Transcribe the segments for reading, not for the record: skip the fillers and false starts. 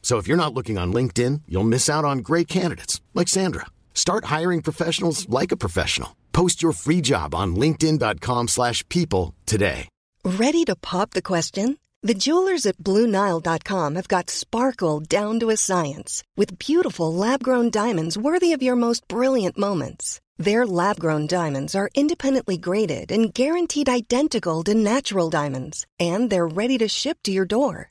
So if you're not looking on LinkedIn, you'll miss out on great candidates like Sandra. Start hiring professionals like a professional. Post your free job on linkedin.com/people today. Ready to pop the question? The jewelers at BlueNile.com have got sparkle down to a science with beautiful lab-grown diamonds worthy of your most brilliant moments. Their lab-grown diamonds are independently graded and guaranteed identical to natural diamonds, and they're ready to ship to your door.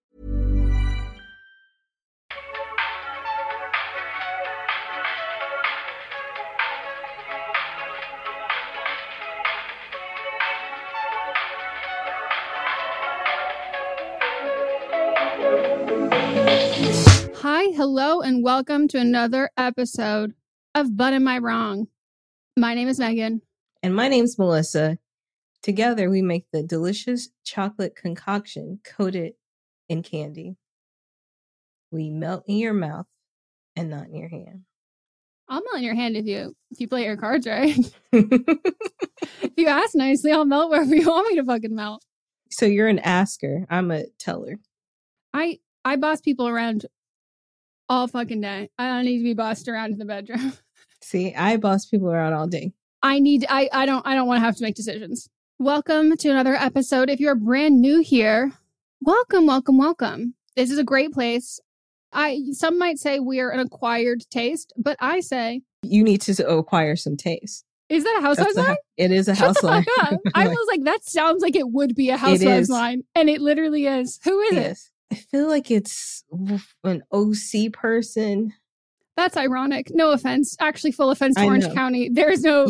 Hello and welcome to another episode of But Am I Wrong? My name is Megan. And my name's Melissa. Together we make the delicious chocolate concoction coated in candy. We melt in your mouth and not in your hand. I'll melt in your hand if you play your cards right. If you ask nicely, I'll melt wherever you want me to fucking melt. So you're an asker. I'm a teller. I boss people around all fucking day. I don't need to be bossed around in the bedroom. See, I boss people around all day. I don't want to have to make decisions. Welcome to another episode. If you're brand new here, welcome. This is a great place. Some might say we're an acquired taste, but I say you need to acquire some taste. Is that a housewives line? It is a house line. Shut the fuck up. I was like, that sounds like it would be a housewives line, and it literally is. Who is it? I feel like it's an OC person. That's ironic. No offense. Actually, full offense to Orange County. There is no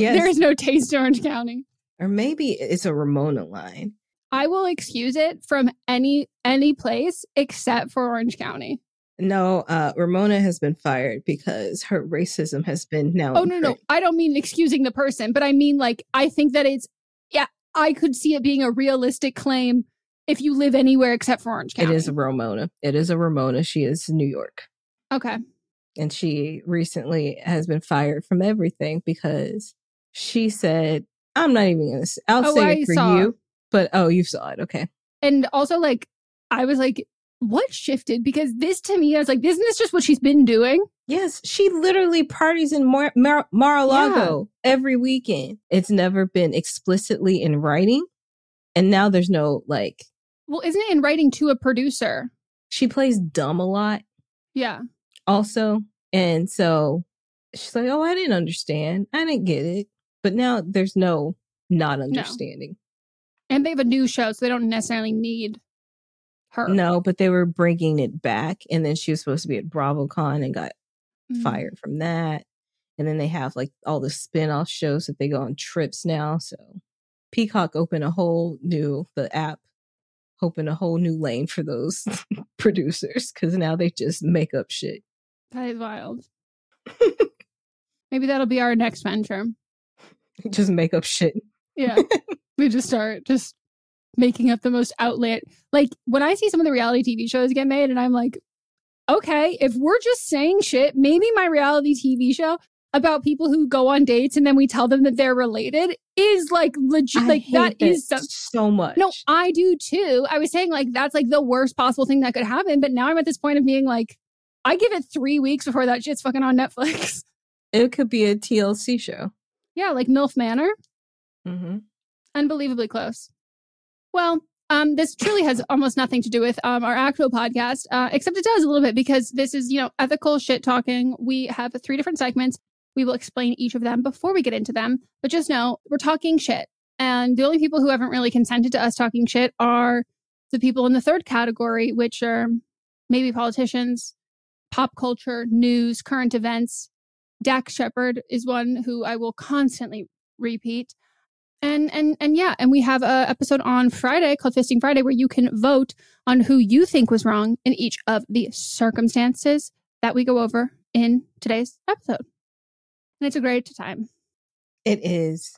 taste to Orange County. Or maybe it's a Ramona line. I will excuse it from any place except for Orange County. No, Ramona has been fired because her racism has been now. Oh, no. I don't mean excusing the person, but I mean, like, I think that it's, yeah, I could see it being a realistic claim. If you live anywhere except for Orange County. It is Ramona. It is a Ramona. She is New York. Okay. And she recently has been fired from everything because she said, I'm not even going to, I'll say it for you. But, you saw it. Okay. And also, like, I was like, what shifted? Because this to me, I was like, isn't this just what she's been doing? Yes. She literally parties in Mar-a-Lago every weekend. It's never been explicitly in writing. And now there's no, like, Well, isn't it in writing to a producer? She plays dumb a lot. Yeah. Also. And so she's like, oh, I didn't understand. I didn't get it. But now there's no not understanding. No. And they have a new show, so they don't necessarily need her. No, but they were bringing it back. And then she was supposed to be at BravoCon and got fired from that. And then they have like all the spin-off shows that they go on trips now. So Peacock opened a whole new, the app opened a whole new lane for those producers, because now they just make up shit. That is wild. Maybe that'll be our next venture. Just make up shit. Yeah. We just start just making up the most outland. Like when I see some of the reality TV shows get made and I'm like, okay, if we're just saying shit, maybe my reality TV show about people who go on dates and then we tell them that they're related is like legit. Like that is so much. No, I do too. I was saying like, that's like the worst possible thing that could happen. But now I'm at this point of being like, I give it 3 weeks before that shit's fucking on Netflix. It could be a TLC show. Yeah, like MILF Manor. Mm-hmm. Unbelievably close. Well, this truly has almost nothing to do with our actual podcast, except it does a little bit because this is, ethical shit talking. We have 3 different segments. We will explain each of them before we get into them. But just know, we're talking shit. And the only people who haven't really consented to us talking shit are the people in the third category, which are maybe politicians, pop culture, news, current events. Dax Shepard is one who I will constantly repeat. And we have an episode on Friday called Fisting Friday where you can vote on who you think was wrong in each of the circumstances that we go over in today's episode. And it's a great time. It is.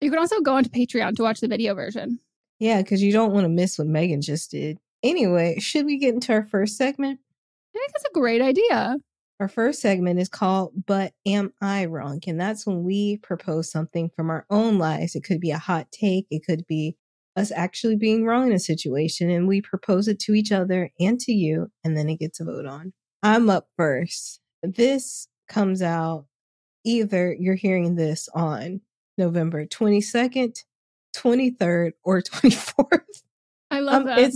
You can also go onto Patreon to watch the video version. Yeah, because you don't want to miss what Megan just did. Anyway, should we get into our first segment? I think that's a great idea. Our first segment is called But Am I Wrong? And that's when we propose something from our own lives. It could be a hot take. It could be us actually being wrong in a situation. And we propose it to each other and to you. And then it gets a vote on. I'm up first. This comes out either you're hearing this on November 22nd, 23rd, or 24th. I love that.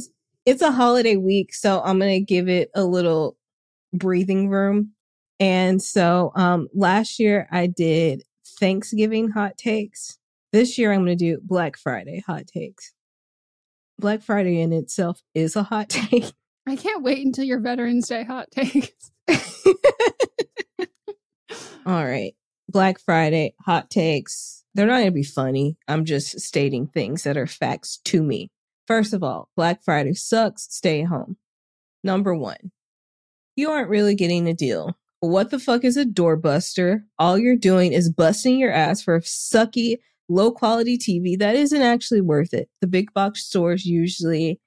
It's a holiday week, so I'm going to give it a little breathing room. And so last year I did Thanksgiving hot takes. This year I'm going to do Black Friday hot takes. Black Friday in itself is a hot take. I can't wait until your Veterans Day hot takes. All right. Black Friday hot takes. They're not going to be funny. I'm just stating things that are facts to me. First of all, Black Friday sucks. Stay home. Number 1, you aren't really getting a deal. What the fuck is a doorbuster? All you're doing is busting your ass for a sucky, low-quality TV that isn't actually worth it. The big box stores usually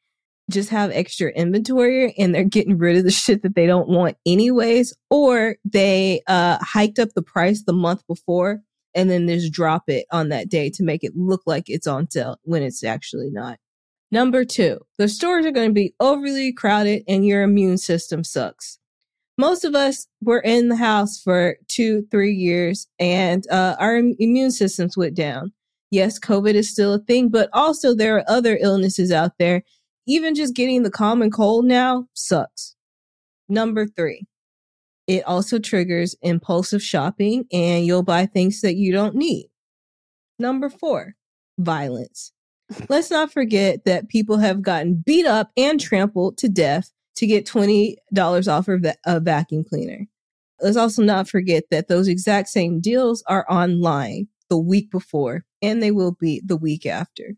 just have extra inventory and they're getting rid of the shit that they don't want anyways, or they hiked up the price the month before and then just drop it on that day to make it look like it's on sale when it's actually not. Number 2, the stores are going to be overly crowded and your immune system sucks. Most of us were in the house for 2-3 years and our immune systems went down. Yes, COVID is still a thing, but also there are other illnesses out there. Even just getting the common cold now sucks. Number 3, it also triggers impulsive shopping and you'll buy things that you don't need. Number 4, violence. Let's not forget that people have gotten beat up and trampled to death to get $20 off of a vacuum cleaner. Let's also not forget that those exact same deals are online the week before, and they will be the week after.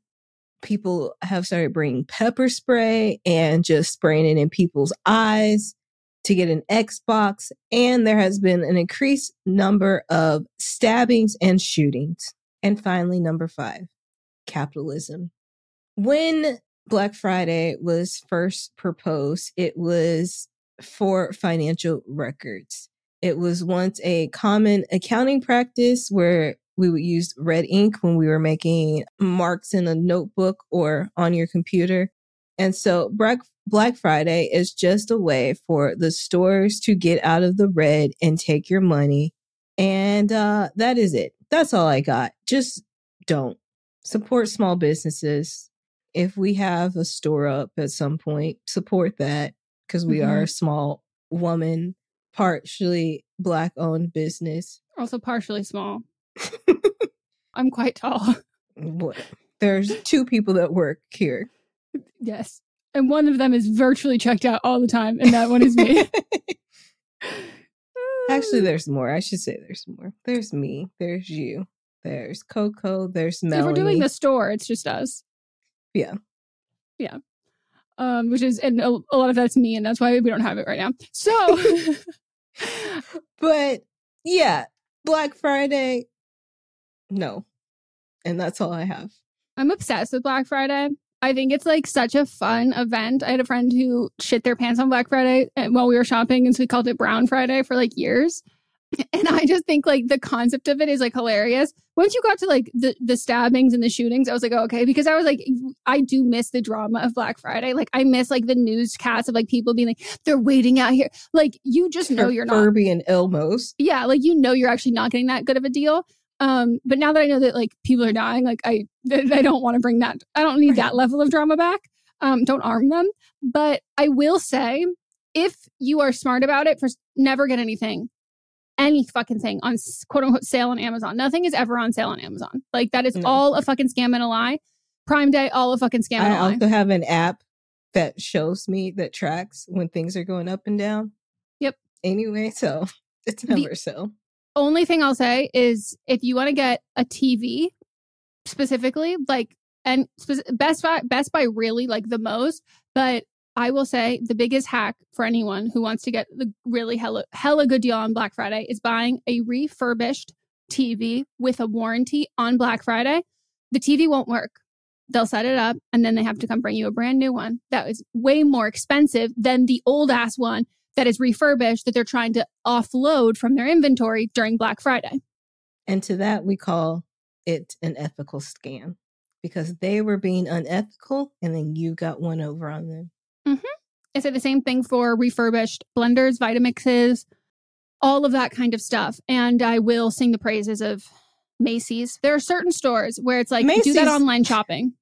People have started bringing pepper spray and just spraying it in people's eyes to get an Xbox, and there has been an increased number of stabbings and shootings. And finally, number 5. Capitalism. When Black Friday was first proposed, it was for financial records. It was once a common accounting practice where we would use red ink when we were making marks in a notebook or on your computer. And so Black Friday is just a way for the stores to get out of the red and take your money. And that is it. That's all I got. Just don't. Support small businesses. If we have a store up at some point, support that, because we are a small woman, partially Black-owned business. Also partially small. I'm quite tall. What? There's two people that work here. Yes. And one of them is virtually checked out all the time, and that one is me. Actually, there's more. I should say there's more. There's me. There's you. There's Coco. There's Melanie. So if we're doing the store, it's just us. Yeah. Yeah. Which is, and a lot of that's me, and that's why we don't have it right now. So. But, yeah. Black Friday. No. And that's all I have. I'm obsessed with Black Friday. I think it's like such a fun event. I had a friend who shit their pants on Black Friday while we were shopping, and so we called it Brown Friday for like years. And I just think like the concept of it is like hilarious. Once you got to like the stabbings and the shootings, I was like, oh, okay, because I was like, I do miss the drama of Black Friday. Like I miss like the newscasts of like people being like, they're waiting out here. Like you just know you're not. Furby and Elmos. Yeah, like you know you're actually not getting that good of a deal. But now that I know that like people are dying, like I don't want to bring that. I don't need that level of drama back. Don't arm them. But I will say, if you are smart about it, first, never get anything. Any fucking thing on quote unquote sale on Amazon. Nothing is ever on sale on Amazon. Like that is all a fucking scam and a lie. Prime Day, all a fucking scam and a lie. I also have an app that shows me, that tracks when things are going up and down. Yep. Anyway, so it's never so. Only thing I'll say is if you want to get a TV specifically, like, and Best Buy really like the most, but I will say the biggest hack for anyone who wants to get the really hella good deal on Black Friday is buying a refurbished TV with a warranty on Black Friday. The TV won't work. They'll set it up and then they have to come bring you a brand new one that is way more expensive than the old ass one that is refurbished that they're trying to offload from their inventory during Black Friday. And to that, we call it an ethical scam because they were being unethical and then you got one over on them. I say the same thing for refurbished blenders, Vitamixes, all of that kind of stuff. And I will sing the praises of Macy's. There are certain stores where it's like, Macy's, do that online shopping.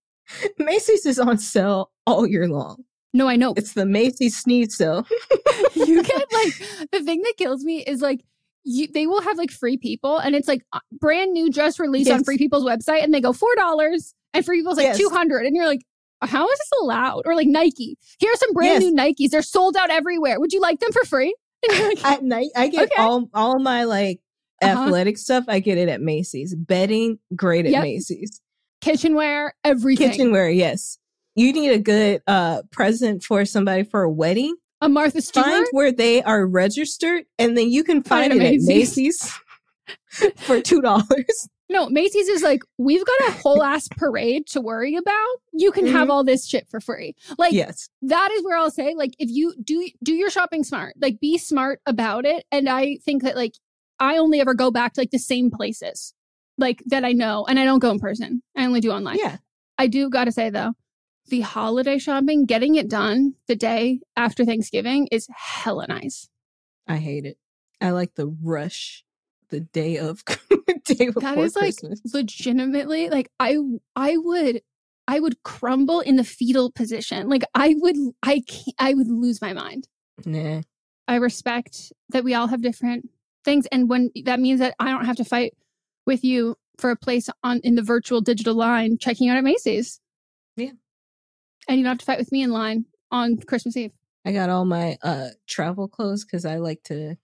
Macy's is on sale all year long. No, I know. It's the Macy's sneeze sale. You get like, the thing that kills me is like, they will have like Free People and it's like brand new just released on Free People's website and they go $4 and Free People's like $200 and you're like, how is this allowed? Or like Nike. Here's some brand new Nikes. They're sold out everywhere. Would you like them for free? Like, at night, I get all my like athletic stuff. I get it at Macy's. Bedding, great at Macy's. Kitchenware, everything. Kitchenware, yes. You need a good present for somebody for a wedding. A Martha Stewart. Find where they are registered, and then you can find it at Macy's for $2. No, Macy's is like, we've got a whole ass parade to worry about. You can have all this shit for free. Like, that is where I'll say, like, if you do your shopping smart, like be smart about it. And I think that like, I only ever go back to like the same places like that I know. And I don't go in person. I only do online. Yeah. I do got to say though, the holiday shopping, getting it done the day after Thanksgiving is hella nice. I hate it. I like the rush. The day of day before that is like Christmas. Legitimately like I would crumble in the fetal position. Like I would lose my mind. Nah. I respect that we all have different things, and when that means that I don't have to fight with you for a place in the virtual digital line checking out at Macy's. Yeah. And you don't have to fight with me in line on Christmas Eve. I got all my travel clothes because I like to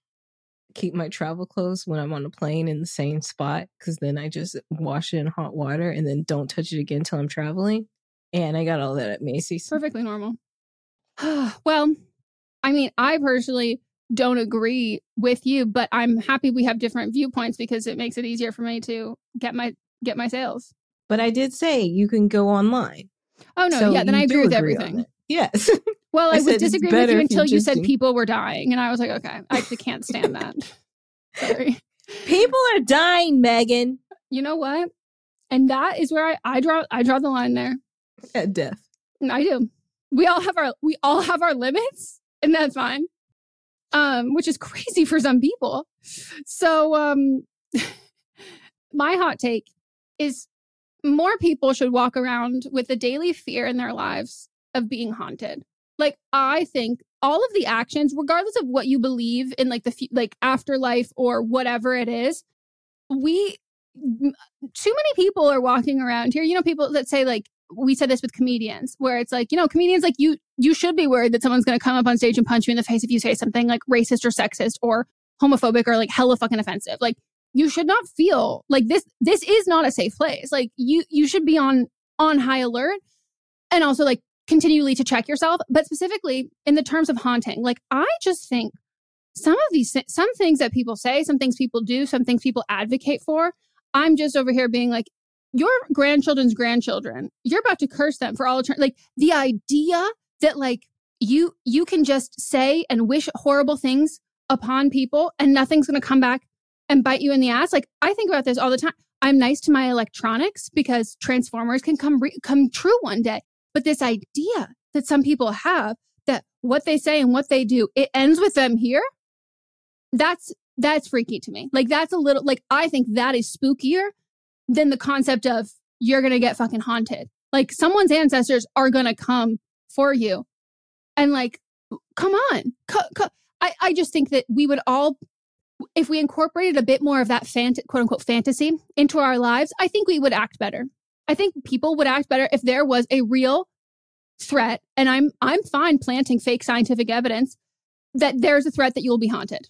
keep my travel clothes when I'm on a plane in the same spot, because then I just wash it in hot water and then don't touch it again till I'm traveling. And I got all that at Macy's. Perfectly normal. Well, I mean, I personally don't agree with you, but I'm happy we have different viewpoints because it makes it easier for me to get my sales. But I did say you can go online. Oh, no. So yeah, then I agree with everything. Yes. Well, I was disagreeing with you until you said people were dying. And I was like, okay, I actually can't stand that. Sorry. People are dying, Megan. You know what? And that is where I draw the line there. At death. And I do. We all have our limits, and that's fine. Which is crazy for some people. So my hot take is more people should walk around with a daily fear in their lives of being haunted. Like, I think all of the actions, regardless of what you believe in, like the afterlife or whatever it is, too many people are walking around here. You know, people that say, like, we said this with comedians, where it's like, you know, comedians, like, you should be worried that someone's going to come up on stage and punch you in the face if you say something like racist or sexist or homophobic or like hella fucking offensive. Like, you should not feel like this is not a safe place. Like, you should be on high alert, and also like continually to check yourself. But specifically in the terms of haunting, like, I just think some things that people say, some things people do, some things people advocate for, I'm just over here being like, your grandchildren's grandchildren, you're about to curse them for all eternity. Like, the idea that like you can just say and wish horrible things upon people and nothing's going to come back and bite you in the ass. Like, I think about this all the time. I'm nice to my electronics because transformers can come true one day. But this idea that some people have that what they say and what they do, it ends with them here. That's freaky to me. Like, that's a little, like, I think that is spookier than the concept of you're going to get fucking haunted. Like, someone's ancestors are going to come for you. And like, come on. I just think that we would all, if we incorporated a bit more of that quote unquote fantasy into our lives, I think we would act better. I think people would act better if there was a real threat. And I'm fine planting fake scientific evidence that there's a threat that you'll be haunted.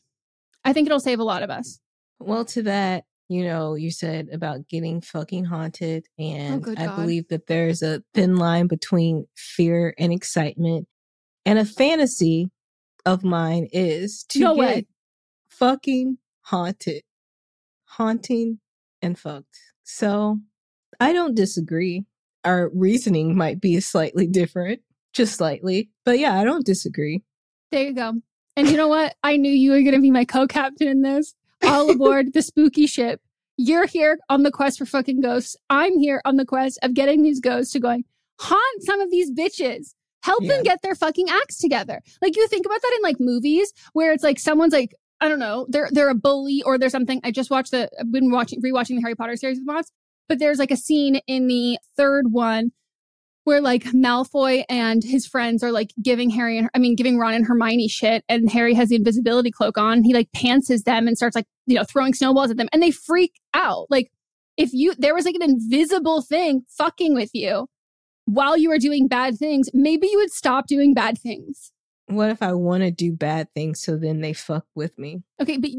I think it'll save a lot of us. Well, to that, you know, you said about getting fucking haunted. And I believe that there's a thin line between fear and excitement. And a fantasy of mine is to get fucking haunted. Haunting and fucked. So I don't disagree. Our reasoning might be slightly different, just slightly. But yeah, I don't disagree. There you go. And you know what? I knew you were going to be my co-captain in this. All aboard the spooky ship. You're here on the quest for fucking ghosts. I'm here on the quest of getting these ghosts to going, haunt some of these bitches. Help them get their fucking acts together. Like, you think about that in like movies where it's like someone's like, I don't know, they're a bully or they're something. I've been rewatching the Harry Potter series with moms. But there's like a scene in the third one where like Malfoy and his friends are like giving giving Ron and Hermione shit, and Harry has the invisibility cloak on. He like pantses them and starts like, you know, throwing snowballs at them, and they freak out. Like, if there was like an invisible thing fucking with you while you were doing bad things, maybe you would stop doing bad things. What if I want to do bad things so then they fuck with me? Okay, but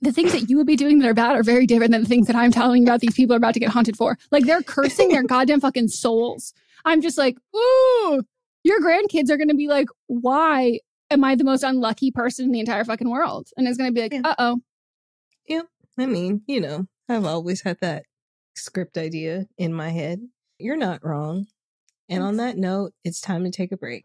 the things that you would be doing that are bad are very different than the things that I'm telling you about these people are about to get haunted for. Like, they're cursing their goddamn fucking souls. I'm just like, ooh, your grandkids are going to be like, why am I the most unlucky person in the entire fucking world? And it's going to be like, uh-oh. Yep. Yeah. I mean, you know, I've always had that script idea in my head. You're not wrong. And on that note, it's time to take a break.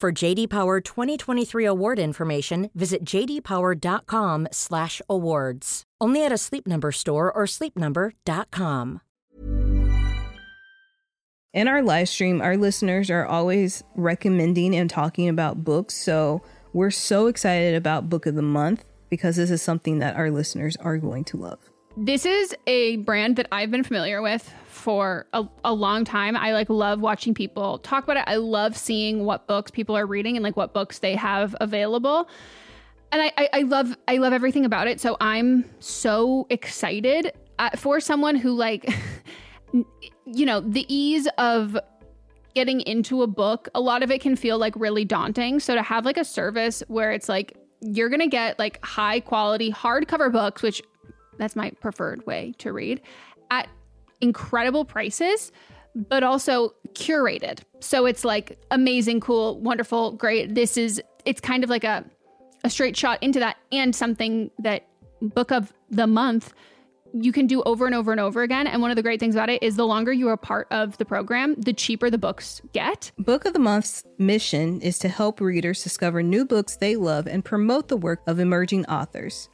For J.D. Power 2023 award information, visit jdpower.com/awards. Only at a Sleep Number store or sleepnumber.com. In our live stream, our listeners are always recommending and talking about books. So we're so excited about Book of the Month because this is something that our listeners are going to love. This is a brand that I've been familiar with for a long time. I love watching people talk about it. I love seeing what books people are reading and what books they have available. And I love everything about it. So I'm so excited for someone who the ease of getting into a book. A lot of it can feel really daunting. So to have a service where it's you're going to get high quality hardcover books, which that's my preferred way to read, at incredible prices, but also curated. So it's amazing, cool, wonderful, great. It's kind of a straight shot into that, and something that Book of the Month you can do over and over and over again. And one of the great things about it is the longer you are part of the program, the cheaper the books get. Book of the Month's mission is to help readers discover new books they love and promote the work of emerging authors.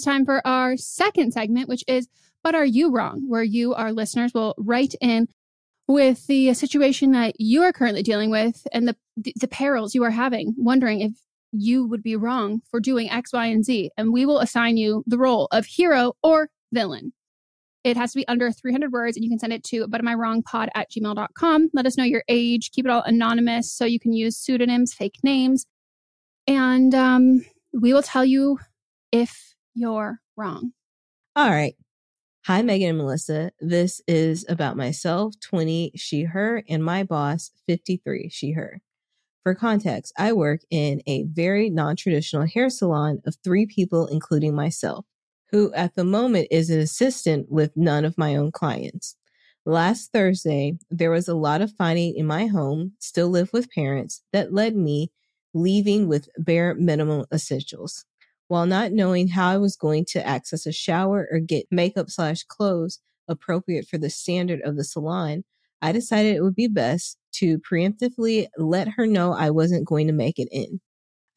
it's time for our second segment, which is But Are You Wrong?, where you, our listeners, will write in with the situation that you are currently dealing with and the perils you are having, wondering if you would be wrong for doing X, Y, and Z. And we will assign you the role of hero or villain. It has to be under 300 words, and you can send it to butamawrongpod@gmail.com. Let us know your age. Keep it all anonymous so you can use pseudonyms, fake names. And we will tell you if you're wrong. All right. Hi, Megan and Melissa. This is about myself, 20, she, her, and my boss, 53, she, her. For context, I work in a very non-traditional hair salon of three people, including myself, who at the moment is an assistant with none of my own clients. Last Thursday, there was a lot of fighting in my home, still live with parents, that led me leaving with bare minimum essentials. While not knowing how I was going to access a shower or get makeup/clothes appropriate for the standard of the salon, I decided it would be best to preemptively let her know I wasn't going to make it in.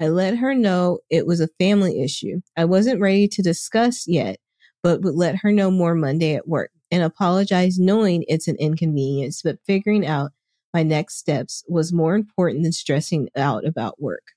I let her know it was a family issue I wasn't ready to discuss yet, but would let her know more Monday at work, and apologize knowing it's an inconvenience, but figuring out my next steps was more important than stressing out about work.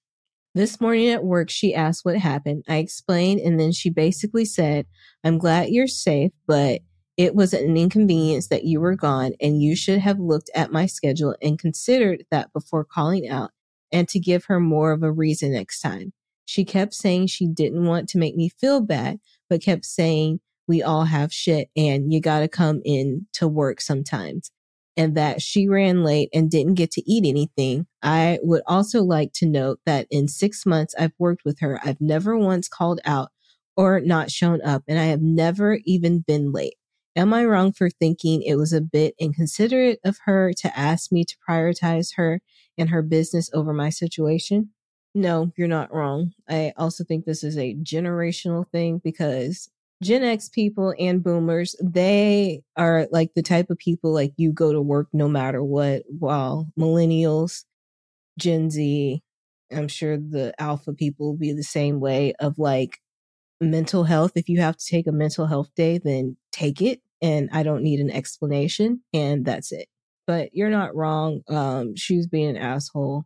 This morning at work, she asked what happened. I explained, and then she basically said, "I'm glad you're safe, but it was an inconvenience that you were gone, and you should have looked at my schedule and considered that before calling out, and to give her more of a reason next time." She kept saying she didn't want to make me feel bad, but kept saying we all have shit and you gotta come in to work sometimes, and that she ran late and didn't get to eat anything. I would also like to note that in 6 months I've worked with her, I've never once called out or not shown up, and I have never even been late. Am I wrong for thinking it was a bit inconsiderate of her to ask me to prioritize her and her business over my situation? No, you're not wrong. I also think this is a generational thing, because Gen X people and boomers, they are like the type of people like you go to work no matter what, while millennials, Gen Z, I'm sure the alpha people will be the same way of like mental health. If you have to take a mental health day, then take it. And I don't need an explanation. And that's it. But you're not wrong. She was being an asshole.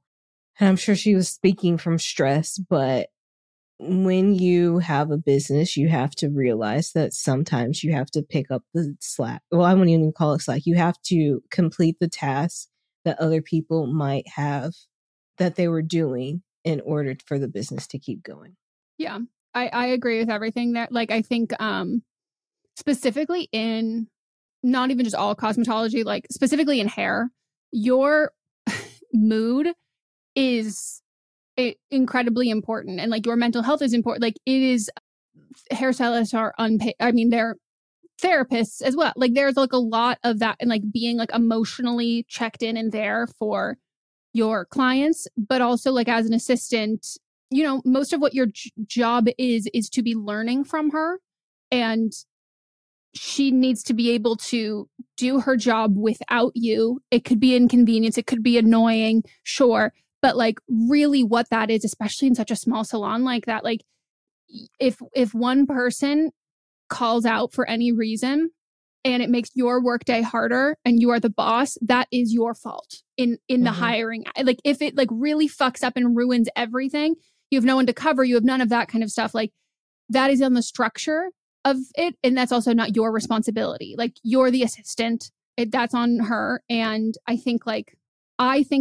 And I'm sure she was speaking from stress. But when you have a business, you have to realize that sometimes you have to pick up the slack. Well, I wouldn't even call it slack. You have to complete the tasks that other people might have that they were doing in order for the business to keep going. Yeah, I agree with everything there. Like, I think specifically in not even just all cosmetology, like specifically in hair, your mood is incredibly important. And like your mental health is important. Like it is, hairstylists are unpaid. I mean, they're therapists as well. Like there's like a lot of that and like being like emotionally checked in and there for your clients, but also like as an assistant, you know, most of what your job is to be learning from her, and she needs to be able to do her job without you. It could be inconvenience. It could be annoying. Sure. But like really what that is, especially in such a small salon like that, like if one person calls out for any reason and it makes your workday harder and you are the boss, that is your fault in the hiring. Like if it like really fucks up and ruins everything, you have no one to cover, you have none of that kind of stuff. Like that is on the structure of it, and that's also not your responsibility. Like you're the assistant, that's on her. And I think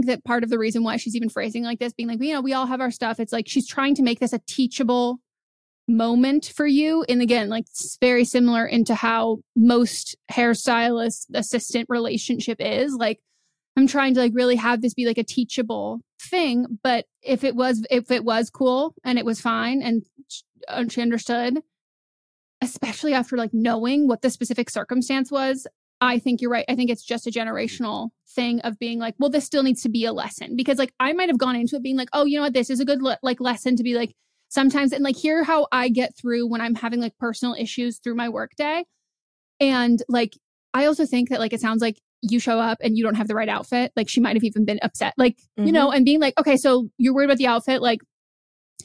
that part of the reason why she's even phrasing like this, being like, you know, we all have our stuff, it's like she's trying to make this a teachable moment for you. And again, like it's very similar into how most hairstylist assistant relationship is. Like I'm trying to like really have this be like a teachable thing. But if it was cool and it was fine and she understood, especially after like knowing what the specific circumstance was, I think you're right. I think it's just a generational thing of being like, well, this still needs to be a lesson, because like I might have gone into it being like, oh, you know what, this is a good lesson to be like sometimes, and like hear how I get through when I'm having like personal issues through my work day. And like I also think that like it sounds like you show up and you don't have the right outfit. Like she might have even been upset, like you know, and being like, okay, so you're worried about the outfit. Like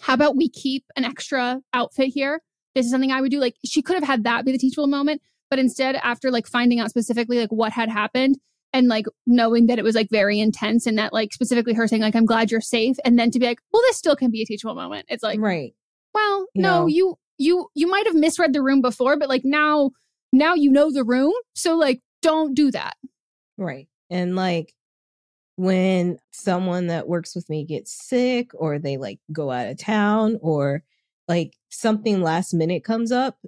how about we keep an extra outfit here? this is something I would do. Like, she could have had that be the teachable moment, but instead, after like finding out specifically like what had happened and like knowing that it was like very intense and that like specifically her saying like, I'm glad you're safe. And then to be like, well, this still can be a teachable moment. It's like, right. Well, no, you might've misread the room before, but like now you know the room. So like, don't do that. Right. And like, when someone that works with me gets sick or they like go out of town or like something last minute comes up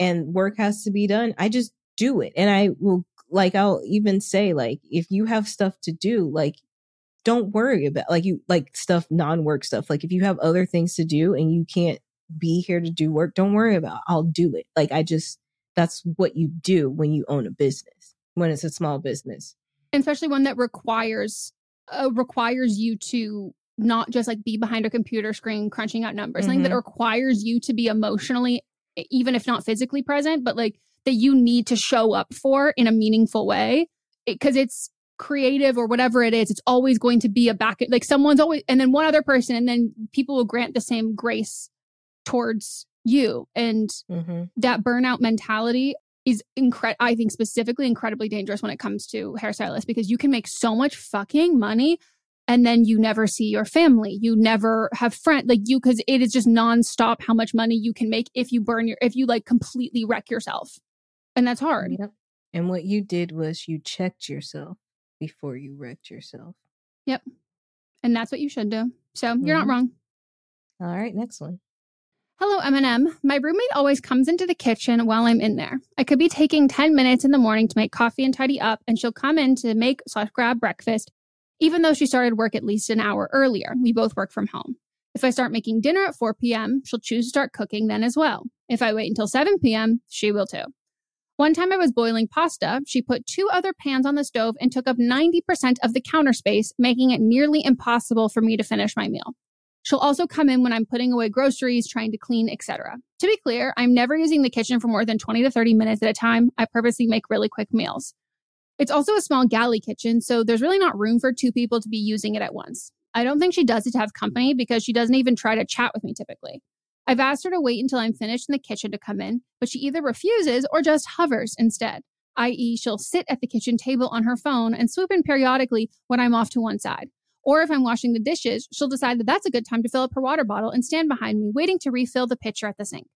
and work has to be done, I just do it. And I will, like, I'll even say, like, if you have stuff to do, like, don't worry about like you like stuff, non-work stuff. Like if you have other things to do and you can't be here to do work, don't worry about it. I'll do it. Like, I just, that's what you do when you own a business, when it's a small business. And especially one that requires you to not just like be behind a computer screen crunching out numbers, mm-hmm. something that requires you to be emotionally, even if not physically present, but like that you need to show up for in a meaningful way, because it's creative or whatever it is. It's always going to be a back, like someone's always, and then one other person, and then people will grant the same grace towards you. And mm-hmm. that burnout mentality is I think specifically incredibly dangerous when it comes to hairstylists, because you can make so much fucking money and then you never see your family. You never have friends like you, because it is just nonstop how much money you can make if you like completely wreck yourself. And that's hard. Yep. And what you did was you checked yourself before you wrecked yourself. Yep. And that's what you should do. So mm-hmm. you're not wrong. All right. Next one. Hello, M&M. My roommate always comes into the kitchen while I'm in there. I could be taking 10 minutes in the morning to make coffee and tidy up, and she'll come in to make/grab breakfast, even though she started work at least an hour earlier. We both work from home. If I start making dinner at 4 p.m., she'll choose to start cooking then as well. If I wait until 7 p.m., she will too. One time I was boiling pasta. She put 2 other pans on the stove and took up 90% of the counter space, making it nearly impossible for me to finish my meal. She'll also come in when I'm putting away groceries, trying to clean, etc. To be clear, I'm never using the kitchen for more than 20 to 30 minutes at a time. I purposely make really quick meals. It's also a small galley kitchen, so there's really not room for 2 people to be using it at once. I don't think she does it to have company, because she doesn't even try to chat with me typically. I've asked her to wait until I'm finished in the kitchen to come in, but she either refuses or just hovers instead, i.e. she'll sit at the kitchen table on her phone and swoop in periodically when I'm off to one side. Or if I'm washing the dishes, she'll decide that that's a good time to fill up her water bottle and stand behind me, waiting to refill the pitcher at the sink.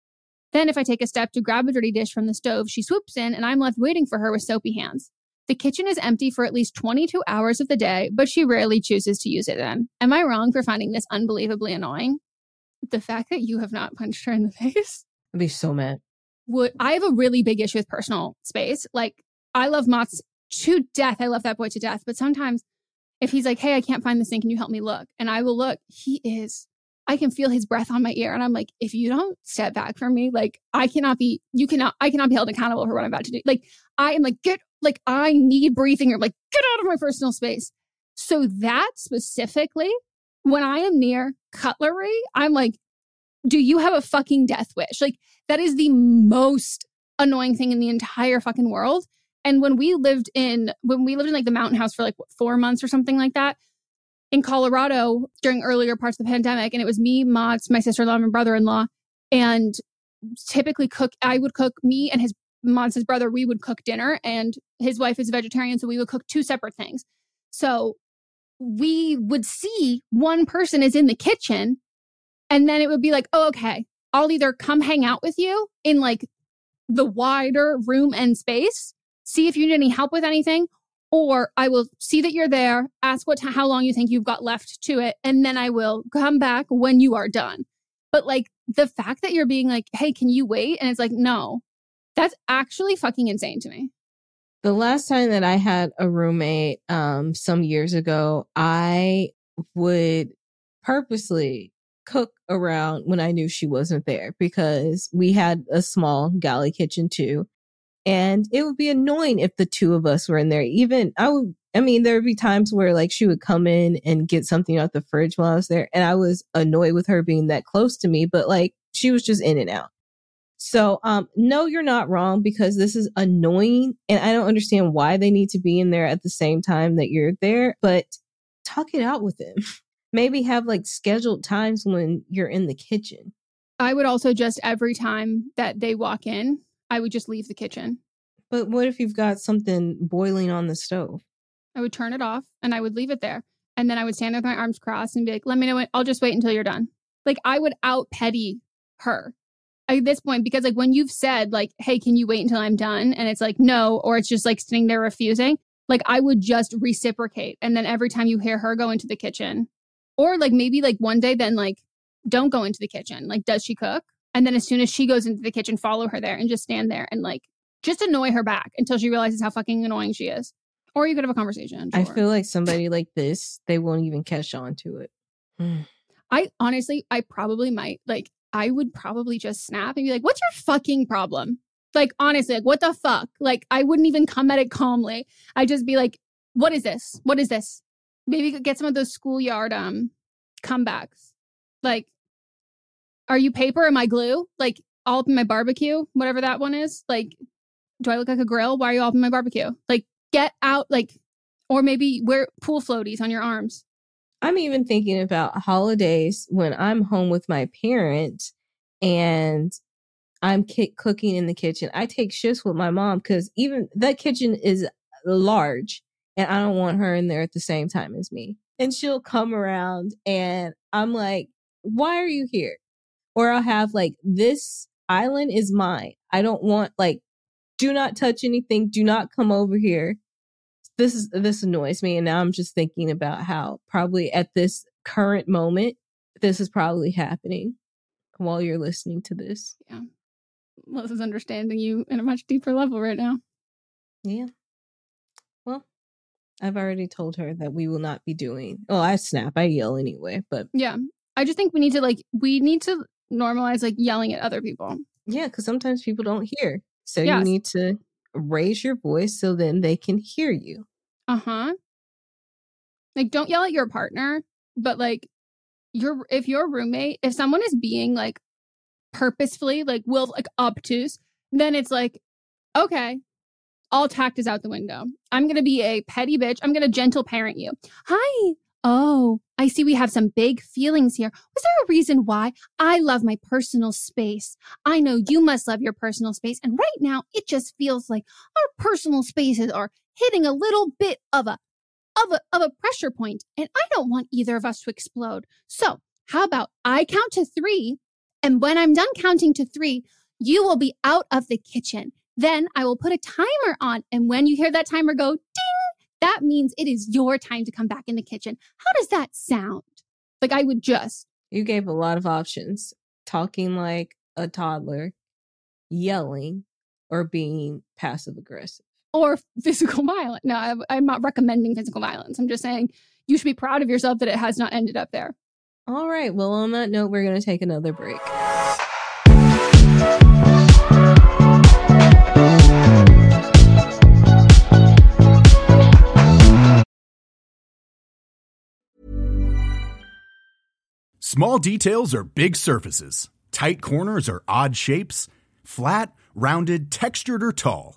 Then if I take a step to grab a dirty dish from the stove, she swoops in and I'm left waiting for her with soapy hands. The kitchen is empty for at least 22 hours of the day, but she rarely chooses to use it then. Am I wrong for finding this unbelievably annoying? The fact that you have not punched her in the face. I'd be so mad. I have a really big issue with personal space. Like, I love Mott's to death. I love that boy to death. But sometimes, if he's like, hey, I can't find this thing, can you help me look? And I will look. I can feel his breath on my ear. And I'm like, if you don't step back from me, like, I cannot be held accountable for what I'm about to do. Like, I am like, I need breathing. Or I'm like, get out of my personal space. So that specifically, when I am near cutlery, I'm like, do you have a fucking death wish? Like, that is the most annoying thing in the entire fucking world. And when we lived in like the mountain house for like 4 months or something like that in Colorado during earlier parts of the pandemic, and it was me, Mott's, my sister-in-law, and my brother-in-law, and typically me and Mott's brother, we would cook dinner, and his wife is a vegetarian. So we would cook 2 separate things. So we would see one person is in the kitchen, and then it would be like, oh, okay, I'll either come hang out with you in like the wider room and space, see if you need any help with anything, or I will see that you're there, ask how long you think you've got left to it, and then I will come back when you are done. But like, the fact that you're being like, hey, can you wait? And it's like, no, that's actually fucking insane to me. The last time that I had a roommate, some years ago, I would purposely cook around when I knew she wasn't there, because we had a small galley kitchen too. And it would be annoying if the 2 of us were in there. There would be times where like she would come in and get something out the fridge while I was there. And I was annoyed with her being that close to me, but like, she was just in and out. So, no, you're not wrong, because this is annoying. And I don't understand why they need to be in there at the same time that you're there, but talk it out with them. Maybe have like scheduled times when you're in the kitchen. I would also just every time that they walk in, I would just leave the kitchen. But what if you've got something boiling on the stove? I would turn it off and I would leave it there. And then I would stand there with my arms crossed and be like, let me know when, I'll just wait until you're done. Like I would out petty her at this point, because like when you've said like, hey, can you wait until I'm done? And it's like, no, or it's just like sitting there refusing. Like I would just reciprocate. And then every time you hear her go into the kitchen or like maybe like one day then like don't go into the kitchen. Like, does she cook? And then as soon as she goes into the kitchen, follow her there and just stand there and like just annoy her back until she realizes how fucking annoying she is. Or you could have a conversation. Sure. I feel like somebody like this, they won't even catch on to it. I probably might. Like, I would probably just snap and be like, what's your fucking problem? Like, honestly, like, what the fuck? Like, I wouldn't even come at it calmly. I'd just be like, what is this? What is this? Maybe you could get some of those schoolyard comebacks. Like, are you paper? Am I glue? Like, all up in my barbecue? Whatever that one is. Like, do I look like a grill? Why are you all up in my barbecue? Like, get out, like, or maybe wear pool floaties on your arms. I'm even thinking about holidays when I'm home with my parents and I'm cooking in the kitchen. I take shifts with my mom because even that kitchen is large and I don't want her in there at the same time as me. And she'll come around and I'm like, why are you here? Or I'll have like, this island is mine. I don't want like, do not touch anything. Do not come over here. This annoys me. And now I'm just thinking about how probably at this current moment, this is probably happening while you're listening to this. Yeah. Melissa's understanding you in a much deeper level right now. Yeah. Well, I've already told her that we will not be doing. Oh, I snap. I yell anyway. But yeah, I just think we need to normalize like yelling at other people. Yeah, because sometimes people don't hear. So yes. You need to raise your voice so then they can hear you. Uh-huh. Like, don't yell at your partner, but like if your roommate, if someone is being like purposefully like obtuse, then it's like, okay, all tact is out the window. I'm going to be a petty bitch. I'm going to gentle parent you. Hi. Oh, I see we have some big feelings here. Was there a reason why? I love my personal space. I know you must love your personal space. And right now, it just feels like our personal spaces are hitting a little bit of a pressure point. And I don't want either of us to explode. So how about I count to 3? And when I'm done counting to 3, you will be out of the kitchen. Then I will put a timer on. And when you hear that timer go, ding, that means it is your time to come back in the kitchen. How does that sound? Like, I would just... You gave a lot of options. Talking like a toddler, yelling, or being passive-aggressive. Or physical violence. No, I'm not recommending physical violence. I'm just saying you should be proud of yourself that it has not ended up there. All right. Well, on that note, we're going to take another break. Small details or big surfaces, tight corners or odd shapes, flat, rounded, textured, or tall.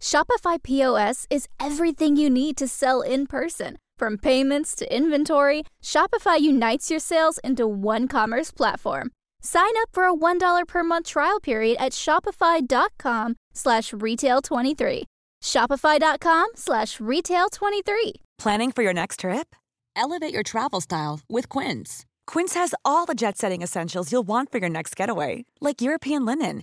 Shopify POS is everything you need to sell in person. From payments to inventory, Shopify unites your sales into one commerce platform. Sign up for a $1 per month trial period at shopify.com/retail23. Shopify.com/retail23. Planning for your next trip? Elevate your travel style with Quince. Quince has all the jet-setting essentials you'll want for your next getaway, like European linen,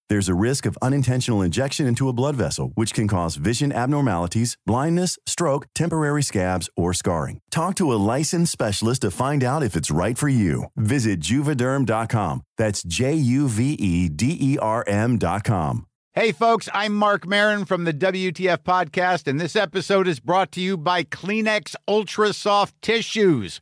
There's a risk of unintentional injection into a blood vessel, which can cause vision abnormalities, blindness, stroke, temporary scabs, or scarring. Talk to a licensed specialist to find out if it's right for you. Visit Juvederm.com. That's Juvederm.com. Hey, folks, I'm Mark Maron from the WTF Podcast, and this episode is brought to you by Kleenex Ultra Soft Tissues,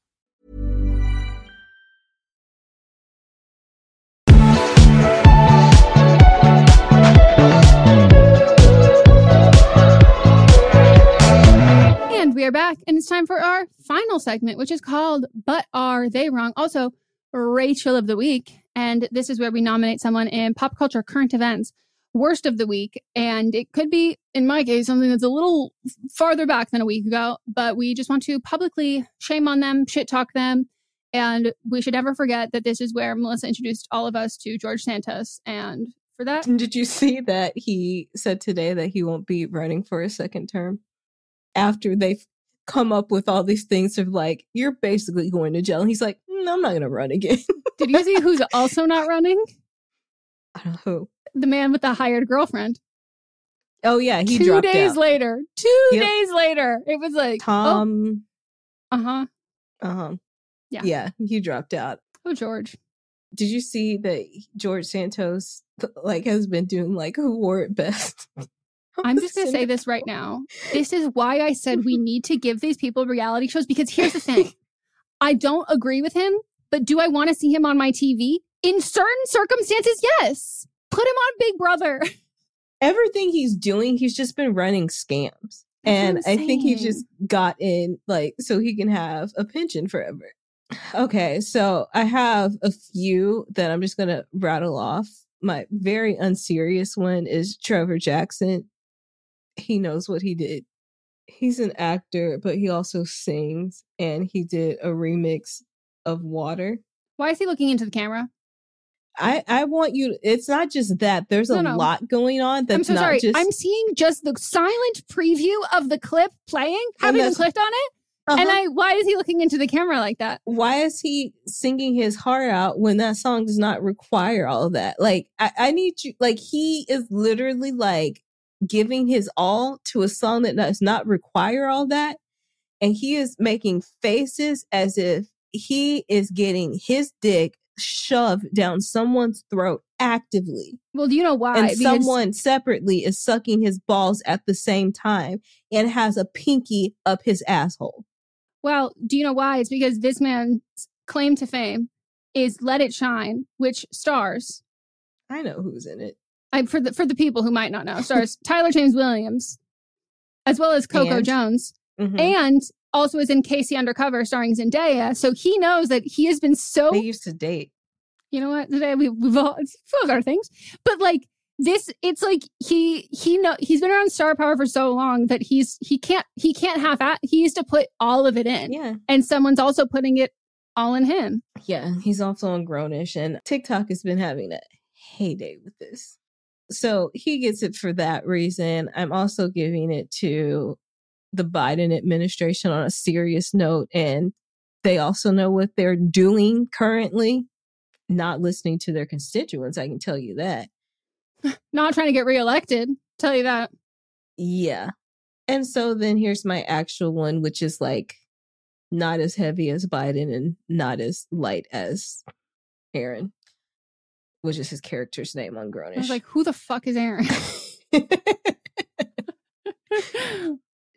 And we are back, and it's time for our final segment, which is called But Are They Wrong? Also, Rachel of the Week. And this is where we nominate someone in pop culture, current events, worst of the week. And it could be, in my case, something that's a little farther back than a week ago, but we just want to publicly shame on them, shit talk them. And we should never forget that this is where Melissa introduced all of us to George Santos. And for that... Did you see that he said today that he won't be running for a second term? After they've come up with all these things of like, you're basically going to jail. And he's like, no, I'm not going to run again. Did you see who's also not running? I don't know. The man with the hired girlfriend. Oh, yeah. He dropped out. 2 days later. Two days later. It was like, Tom. Oh. Uh-huh. Uh-huh. Yeah. Yeah. He dropped out. Oh, George. Did you see that George Santos like has been doing like who wore it best? I'm just going to say this right now. This is why I said we need to give these people reality shows, because here's the thing. I don't agree with him, but do I want to see him on my TV? In certain circumstances, yes. Put him on Big Brother. Everything he's doing, he's just been running scams. And I think he just got in, like, so he can have a pension forever. Okay, so I have a few that I'm just going to rattle off. My very unserious one is Trevor Jackson. He knows what he did. He's an actor, but he also sings, and he did a remix of Water. Why is he looking into the camera? I want you to, it's not just that. There's a lot going on that's I'm seeing just the silent preview of the clip playing. Haven't even clicked on it. Uh-huh. And why is he looking into the camera like that? Why is he singing his heart out when that song does not require all of that? Like, I need you, like, he is literally like giving his all to a song that does not require all that. And he is making faces as if he is getting his dick shoved down someone's throat actively. Well, do you know why? And someone separately is sucking his balls at the same time and has a pinky up his asshole. Well, do you know why? It's because this man's claim to fame is Let It Shine, which stars... I know who's in it. For the people who might not know, stars Tyler James Williams, as well as Coco Jones, mm-hmm. and also is in Casey Undercover, starring Zendaya. So he knows that he has been so... They used to date. You know what? Today we've all got our things. But like this, it's like he's been around star power for so long that he can't half at. He used to put all of it in. Yeah. And someone's also putting it all in him. Yeah, he's also on Grownish, and TikTok has been having a heyday with this. So he gets it for that reason. I'm also giving it to the Biden administration on a serious note, and they also know what they're doing currently. Not listening to their constituents, I can tell you that. Not trying to get reelected, tell you that. Yeah. And so then here's my actual one, which is like not as heavy as Biden and not as light as Aaron, which is his character's name on Grownish. I was like, who the fuck is Aaron?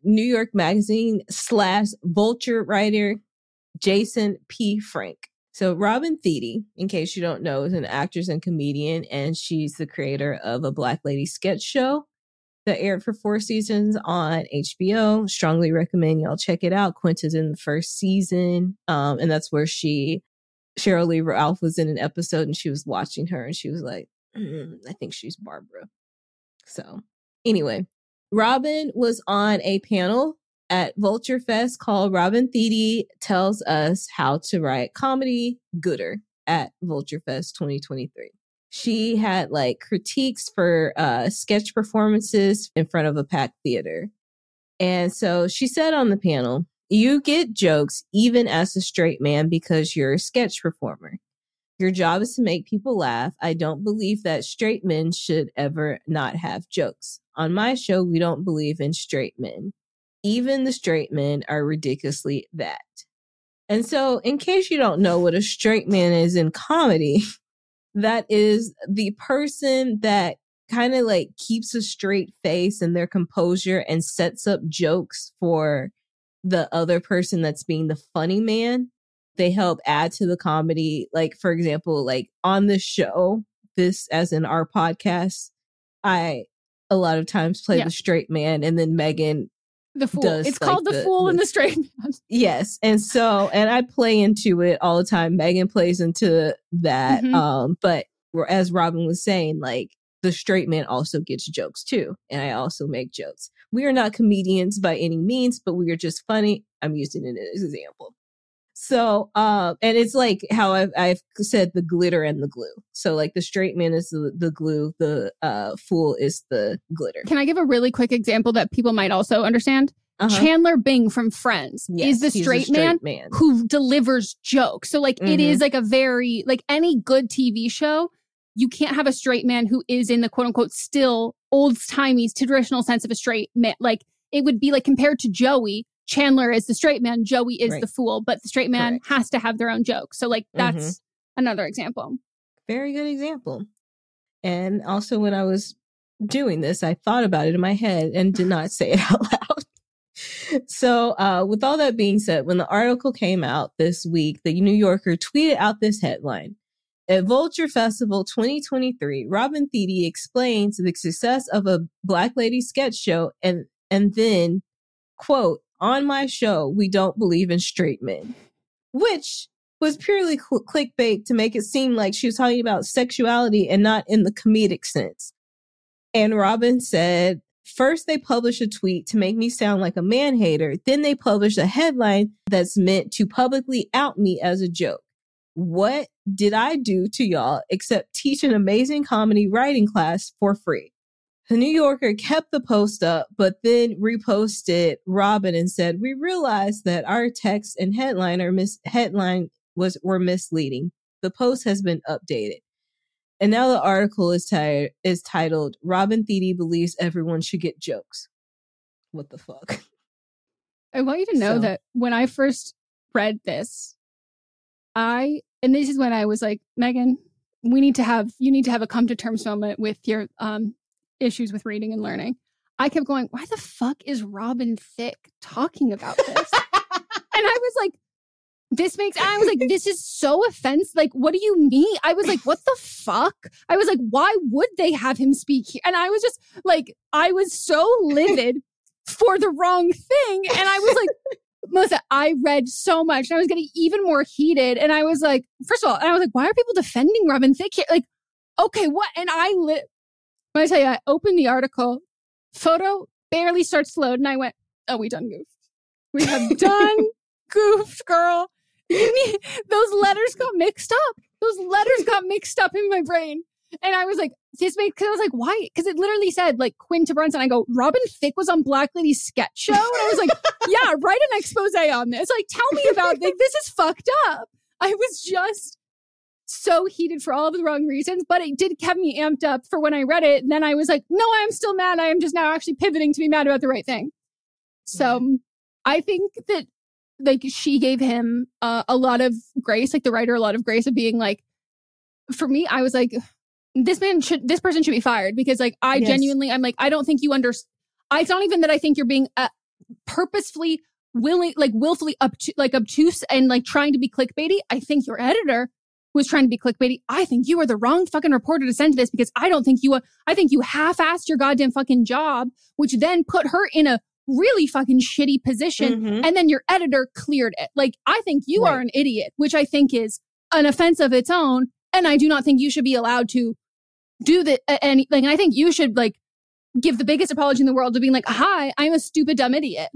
New York Magazine / Vulture writer Jason P. Frank. So Robin Thede, in case you don't know, is an actress and comedian, and she's the creator of a Black lady sketch show that aired for 4 seasons on HBO. Strongly recommend y'all check it out. Quinta's in the first season, and that's where Cheryl Lee Ralph was in an episode, and she was watching her, and she was like, I think she's Barbara. So anyway, Robin was on a panel at Vulture Fest called Robin Thede Tells Us How to Write Comedy Gooder at Vulture Fest 2023. She had like critiques for sketch performances in front of a packed theater. And so she said on the panel, you get jokes even as a straight man because you're a sketch performer. Your job is to make people laugh. I don't believe that straight men should ever not have jokes. On my show, we don't believe in straight men. Even the straight men are ridiculously that. And so in case you don't know what a straight man is in comedy, that is the person that kind of like keeps a straight face and their composure and sets up jokes for the other person that's being the funny man. They help add to the comedy. Like, for example, like on the show, this as in our podcast, I a lot of times play the straight man, and then Megan the fool. It's like called the fool and the straight man. Yes. And so, and I play into it all the time. Megan plays into that. Mm-hmm. But as Robin was saying, like the straight man also gets jokes too. And I also make jokes. We are not comedians by any means, but we are just funny. I'm using it as an example. So, and it's like how I've said the glitter and the glue. So like the straight man is the glue, the fool is the glitter. Can I give a really quick example that people might also understand? Uh-huh. Chandler Bing from Friends is the straight man who delivers jokes. So like it is like a very, like any good TV show, you can't have a straight man who is in the quote unquote still old-timey traditional sense of a straight man. Like it would be like compared to Joey, Chandler is the straight man, Joey is the fool, but the straight man has to have their own joke. So like that's another example. Very good example. And also when I was doing this, I thought about it in my head and did not say it out loud. So with all that being said, when the article came out this week, the New Yorker tweeted out this headline. At Vulture Festival 2023, Robin Thede explains the success of a Black lady sketch show and then, quote, on my show, we don't believe in straight men, which was purely clickbait to make it seem like she was talking about sexuality and not in the comedic sense. And Robin said, first, they publish a tweet to make me sound like a man hater. Then they publish a headline that's meant to publicly out me as a joke. What did I do to y'all except teach an amazing comedy writing class for free? The New Yorker kept the post up, but then reposted Robin and said, we realized that our text and headline were misleading. The post has been updated. And now the article is titled, Robin Thede Believes Everyone Should Get Jokes. What the fuck? I want you to know that when I first read this, and this is when I was like, Megan, you need to have a come to terms moment with your, issues with reading and learning. I kept going, why the fuck is Robin Thicke talking about this? And I was like, this is so offensive. Like, what do you mean? I was like, what the fuck? I was like, why would they have him speak here? And I was just like, I was so livid for the wrong thing. And I was like, Melissa, I read so much. And I was getting even more heated. And I was like, first of all, why are people defending Robin Thicke here? Like, okay, what? And when I tell you, I opened the article, photo barely starts to load, and I went, oh, we done goofed. We have done goofed, girl. Those letters got mixed up. Those letters got mixed up in my brain. And I was like, this makes, because I was like, why? Because it literally said like Quinn to Brunson. I go, Robin Thicke was on Black Lady's sketch show. And I was like, yeah, write an expose on this. Like, tell me about this. This is fucked up. I was just so heated for all of the wrong reasons, but it did keep me amped up for when I read it. And then I was like, no, I'm still mad. I am just now actually pivoting to be mad about the right thing. So I think that like she gave him a lot of grace, like the writer, a lot of grace of being like, for me, I was like, this person should be fired because like, I genuinely, I'm like, I don't think you understand. It's not even that I think you're being purposefully willfully obtuse and like trying to be clickbaity. I think your editor was trying to be clickbaity. I think you are the wrong fucking reporter to send to this because I don't think you, I think you half-assed your goddamn fucking job, which then put her in a really fucking shitty position. Mm-hmm. And then your editor cleared it. Like, I think you are an idiot, which I think is an offense of its own. And I do not think you should be allowed to do that. And like, I think you should like give the biggest apology in the world to being like, hi, I'm a stupid, dumb idiot.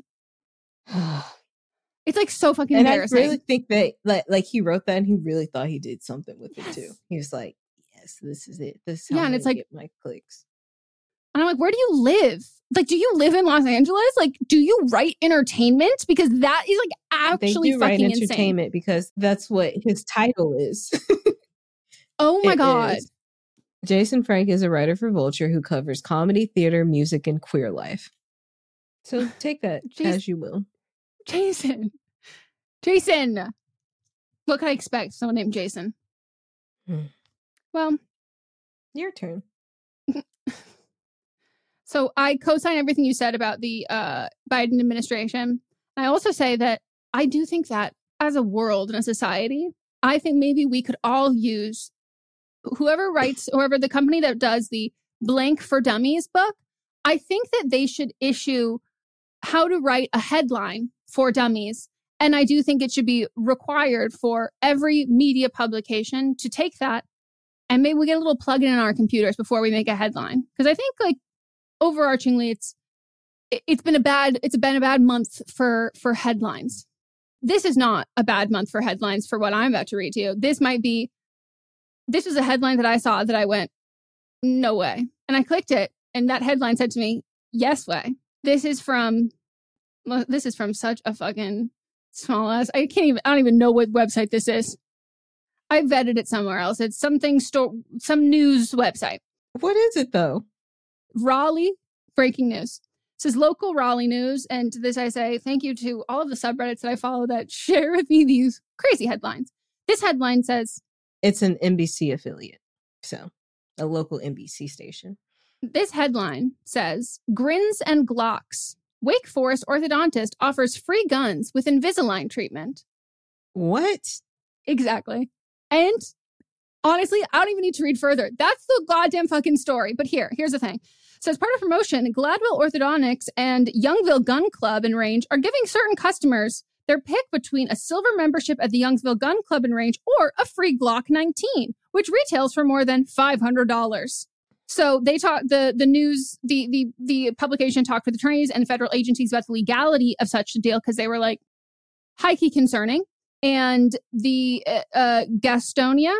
It's like so fucking embarrassing. I really think that like he wrote that and he really thought he did something with it too. He was like, yes, this is it. This is how and it's like, get my clicks. And I'm like, where do you live? Like, do you live in Los Angeles? Like, do you write entertainment? Because that is like actually fucking insane. Entertainment because that's what his title is. Oh my God. Jason Frank is a writer for Vulture who covers comedy, theater, music, and queer life. So take that as you will. Jason. What could I expect? Someone named Jason. Well, your turn. So I co-sign everything you said about the Biden administration. I also say that I do think that as a world and a society, I think maybe we could all use whoever the company that does the Blank for Dummies book. I think that they should issue how to write a headline for dummies. And I do think it should be required for every media publication to take that. And maybe we get a little plug in our computers before we make a headline. Because I think like overarchingly, it's been a bad month for headlines. This is not a bad month for headlines for what I'm about to read to you. This was a headline that I saw that I went, no way. And I clicked it. And that headline said to me, yes way. This is from such a fucking small ass. I don't even know what website this is. I vetted it somewhere else. It's some news website. What is it though? Raleigh breaking news. This is local Raleigh news. And to this, I say thank you to all of the subreddits that I follow that share with me these crazy headlines. This headline says... It's an NBC affiliate. So a local NBC station. This headline says, Grins and Glocks. Wake Forest orthodontist offers free guns with Invisalign treatment. What? Exactly. And honestly, I don't even need to read further. That's the goddamn fucking story. But here's the thing. So as part of promotion, Gladwell Orthodontics and Youngsville Gun Club and Range are giving certain customers their pick between a silver membership at the Youngsville Gun Club and Range or a free Glock 19, which retails for more than $500. So they talked the publication talked with attorneys and federal agencies about the legality of such a deal because they were like, high key concerning. And the Gastonia,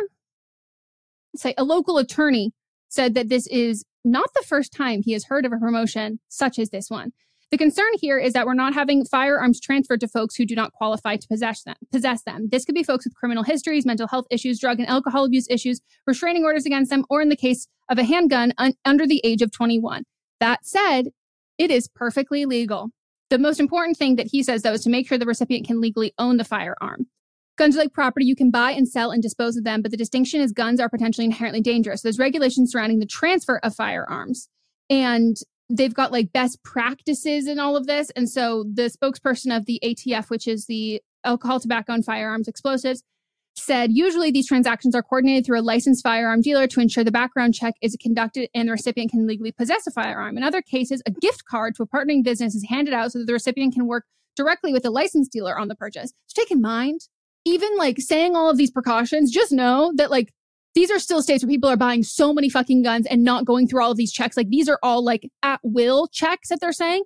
say a local attorney, said that this is not the first time he has heard of a promotion such as this one. The concern here is that we're not having firearms transferred to folks who do not qualify to possess them. This could be folks with criminal histories, mental health issues, drug and alcohol abuse issues, restraining orders against them, or in the case of a handgun under the age of 21. That said, it is perfectly legal. The most important thing that he says, though, is to make sure the recipient can legally own the firearm. Guns are like property. You can buy and sell and dispose of them, but the distinction is guns are potentially inherently dangerous. There's regulations surrounding the transfer of firearms. And they've got like best practices in all of this. And so the spokesperson of the ATF, which is the Alcohol, Tobacco, and Firearms Explosives, said, usually these transactions are coordinated through a licensed firearm dealer to ensure the background check is conducted and the recipient can legally possess a firearm. In other cases, a gift card to a partnering business is handed out so that the recipient can work directly with the licensed dealer on the purchase. So take in mind, even like saying all of these precautions, just know that like these are still states where people are buying so many fucking guns and not going through all of these checks. Like these are all like at will checks that they're saying.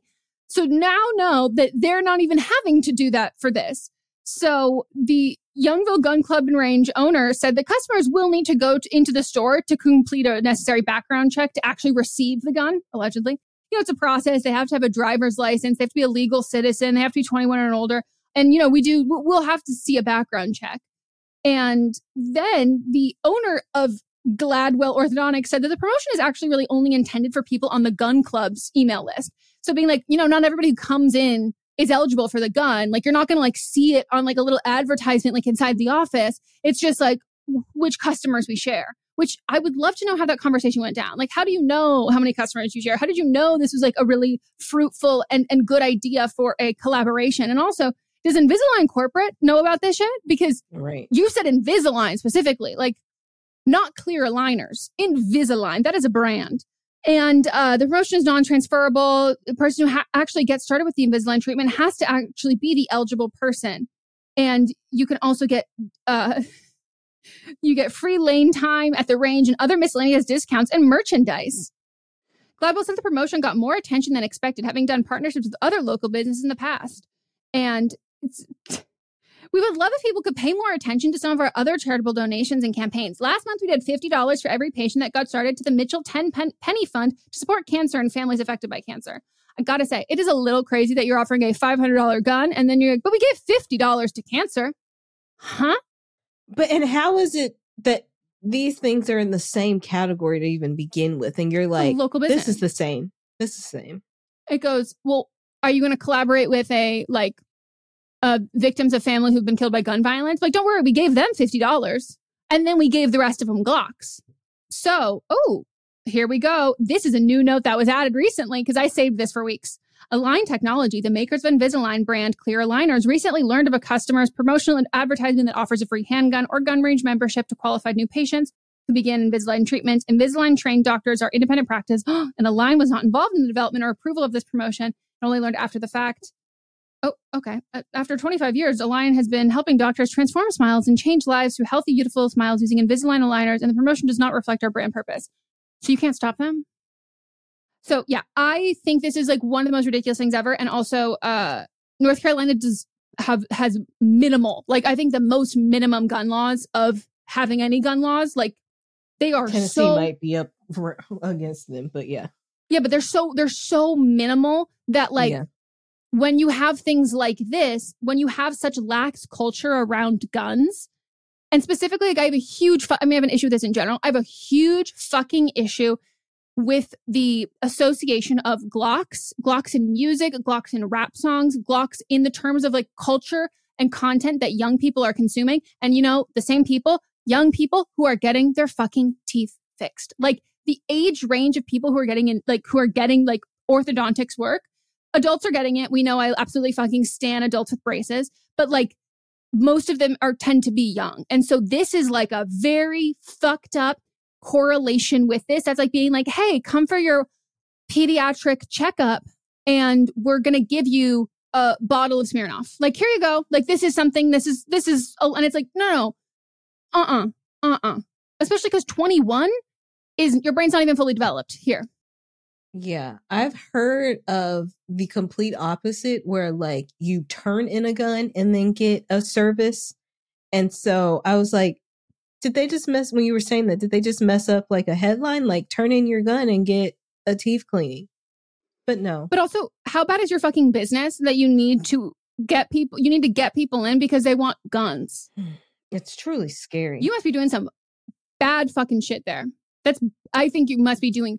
So now know that they're not even having to do that for this. So the Youngsville Gun Club and Range owner said that customers will need to go into the store to complete a necessary background check to actually receive the gun, allegedly. You know, it's a process. They have to have a driver's license. They have to be a legal citizen. They have to be 21 and older. And, you know, we'll have to see a background check. And then the owner of Gladwell Orthodontics said that the promotion is actually really only intended for people on the gun club's email list. So being like, you know, not everybody who comes in is eligible for the gun. Like, you're not going to like see it on like a little advertisement, like inside the office. It's just like which customers we share, which I would love to know how that conversation went down. Like, how do you know how many customers you share? How did you know this was like a really fruitful and good idea for a collaboration? And also, does Invisalign corporate know about this shit? Because you said Invisalign specifically, like not clear aligners, Invisalign, that is a brand. And the promotion is non-transferable. The person who actually gets started with the Invisalign treatment has to actually be the eligible person. And you can also get you get free lane time at the range and other miscellaneous discounts and merchandise. Gladwell said the promotion got more attention than expected, having done partnerships with other local businesses in the past. And we would love if people could pay more attention to some of our other charitable donations and campaigns. Last month, we did $50 for every patient that got started to the Mitchell 10-penny Fund to support cancer and families affected by cancer. I gotta say, it is a little crazy that you're offering a $500 gun and then you're like, but we gave $50 to cancer. Huh? But and how is it that these things are in the same category to even begin with? And you're like, local business. This is the same. This is the same. It goes, well, are you going to collaborate with victims of family who've been killed by gun violence? Like, don't worry, we gave them $50 and then we gave the rest of them Glocks. So, here we go. This is a new note that was added recently because I saved this for weeks. Align Technology, the makers of Invisalign brand clear aligners, recently learned of a customer's promotional advertisement that offers a free handgun or gun range membership to qualified new patients who begin Invisalign treatment. Invisalign trained doctors are independent practice, and Align was not involved in the development or approval of this promotion and only learned after the fact. Oh, okay. After 25 years, Align has been helping doctors transform smiles and change lives through healthy, beautiful smiles using Invisalign aligners, and the promotion does not reflect our brand purpose. So you can't stop them? So, yeah, I think this is like one of the most ridiculous things ever. And also, North Carolina has minimal, like I think the most minimum gun laws of having any gun laws. Like they are Tennessee so... might be up against them, but yeah. Yeah, but they're so minimal that like... Yeah. When you have things like this, when you have such lax culture around guns, and specifically, like I have a huge, I have an issue with this in general. I have a huge fucking issue with the association of Glocks in music, Glocks in rap songs, Glocks in the terms of like culture and content that young people are consuming. And you know, the same people, young people who are getting their fucking teeth fixed. Like the age range of people who are getting in, like who are getting like orthodontics work. Adults are getting it. We know I absolutely fucking stan adults with braces, but like most of them tend to be young. And so this is like a very fucked up correlation with this. That's like being like, hey, come for your pediatric checkup and we're going to give you a bottle of Smirnoff. Like, here you go. Like, this is something, this is, oh, and it's like, no, Especially because 21 is, your brain's not even fully developed here. Yeah, I've heard of the complete opposite where like you turn in a gun and then get a service. And so I was like, when you were saying that, did they just mess up like a headline, like turn in your gun and get a teeth cleaning? But no. But also, how bad is your fucking business that you need to get people in because they want guns? It's truly scary. You must be doing some bad fucking shit there. I think you must be doing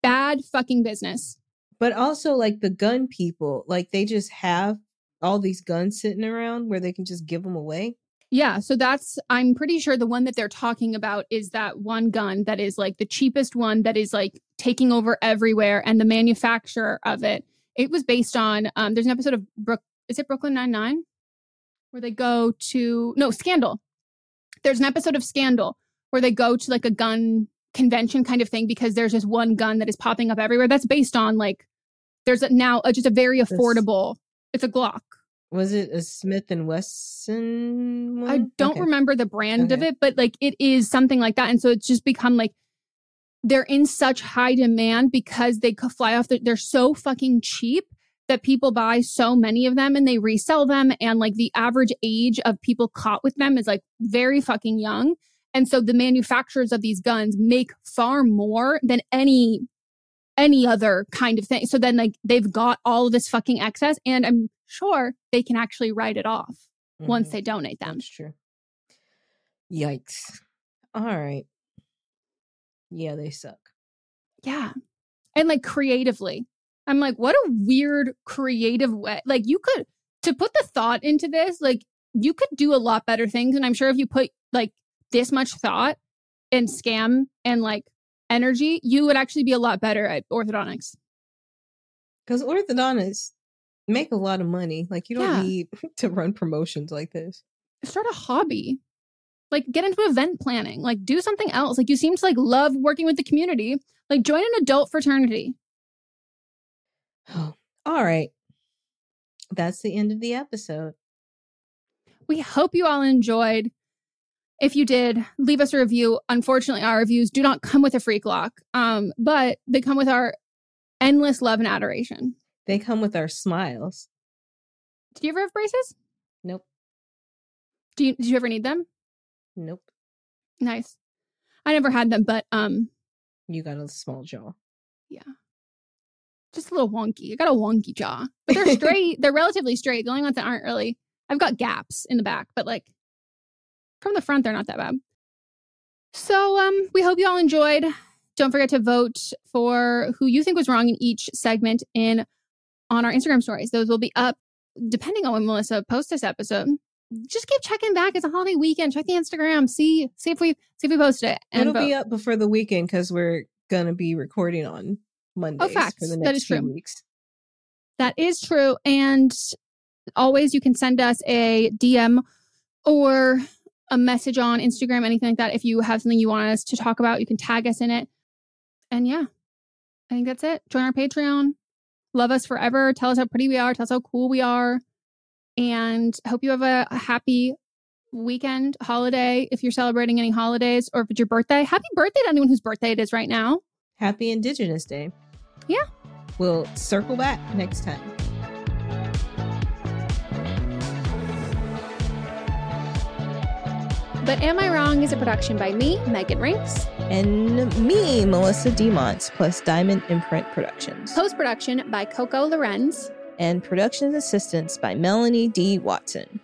bad fucking business. But also like the gun people, like they just have all these guns sitting around where they can just give them away. Yeah. So I'm pretty sure the one that they're talking about is that one gun that is like the cheapest one that is like taking over everywhere, and the manufacturer of it. It was based on, there's an episode of Brooklyn Nine-Nine where they go to, no, Scandal. There's an episode of Scandal where they go to like a gun convention kind of thing because there's just one gun that is popping up everywhere. That's based on like there's just a very affordable. It's a Glock. Was it a Smith and Wesson one? I don't remember the brand of it, but like it is something like that. And so it's just become like they're in such high demand because they fly off. They're so fucking cheap that people buy so many of them and they resell them. And like the average age of people caught with them is like very fucking young. And so the manufacturers of these guns make far more than any other kind of thing. So then like they've got all of this fucking excess, and I'm sure they can actually write it off once they donate them. That's true. Yikes. All right. Yeah, they suck. Yeah. And like creatively, I'm like, what a weird creative way. Like you could, to put the thought into this, like you could do a lot better things. And I'm sure if you put like this much thought and scam and like energy, you would actually be a lot better at orthodontics. Because orthodontists make a lot of money. Like you don't need to run promotions like this. Start a hobby. Like get into event planning, like do something else. Like you seem to like love working with the community. Like join an adult fraternity. Oh, all right. That's the end of the episode. We hope you all enjoyed. If you did, leave us a review. Unfortunately, our reviews do not come with a free Glock, but they come with our endless love and adoration. They come with our smiles. Did you ever have braces? Nope. Did you ever need them? Nope. Nice. I never had them, but you got a small jaw. Yeah. Just a little wonky. I got a wonky jaw. But they're straight. They're relatively straight. The only ones that aren't really. I've got gaps in the back, but like from the front, they're not that bad. So we hope you all enjoyed. Don't forget to vote for who you think was wrong in each segment on our Instagram stories. Those will be up depending on when Melissa posts this episode. Just keep checking back. It's a holiday weekend. Check the Instagram. See if we post it. And it'll be up before the weekend because we're gonna be recording on Mondays for the next few weeks. That is true. And always, you can send us a DM or a message on Instagram, anything like that. If you have something you want us to talk about, you can tag us in it. And yeah, I think that's it. Join our Patreon. Love us forever. Tell us how pretty we are. Tell us how cool we are. And hope you have a happy weekend, holiday, if you're celebrating any holidays, or if it's your birthday. Happy birthday to anyone whose birthday it is right now. Happy Indigenous Day. Yeah. We'll circle back next time. But Am I Wrong is a production by me, Megan Rinks. And me, Melissa DeMonts, plus Diamond Imprint Productions. Post-production by Coco Lorenz. And production assistance by Melanie D. Watson.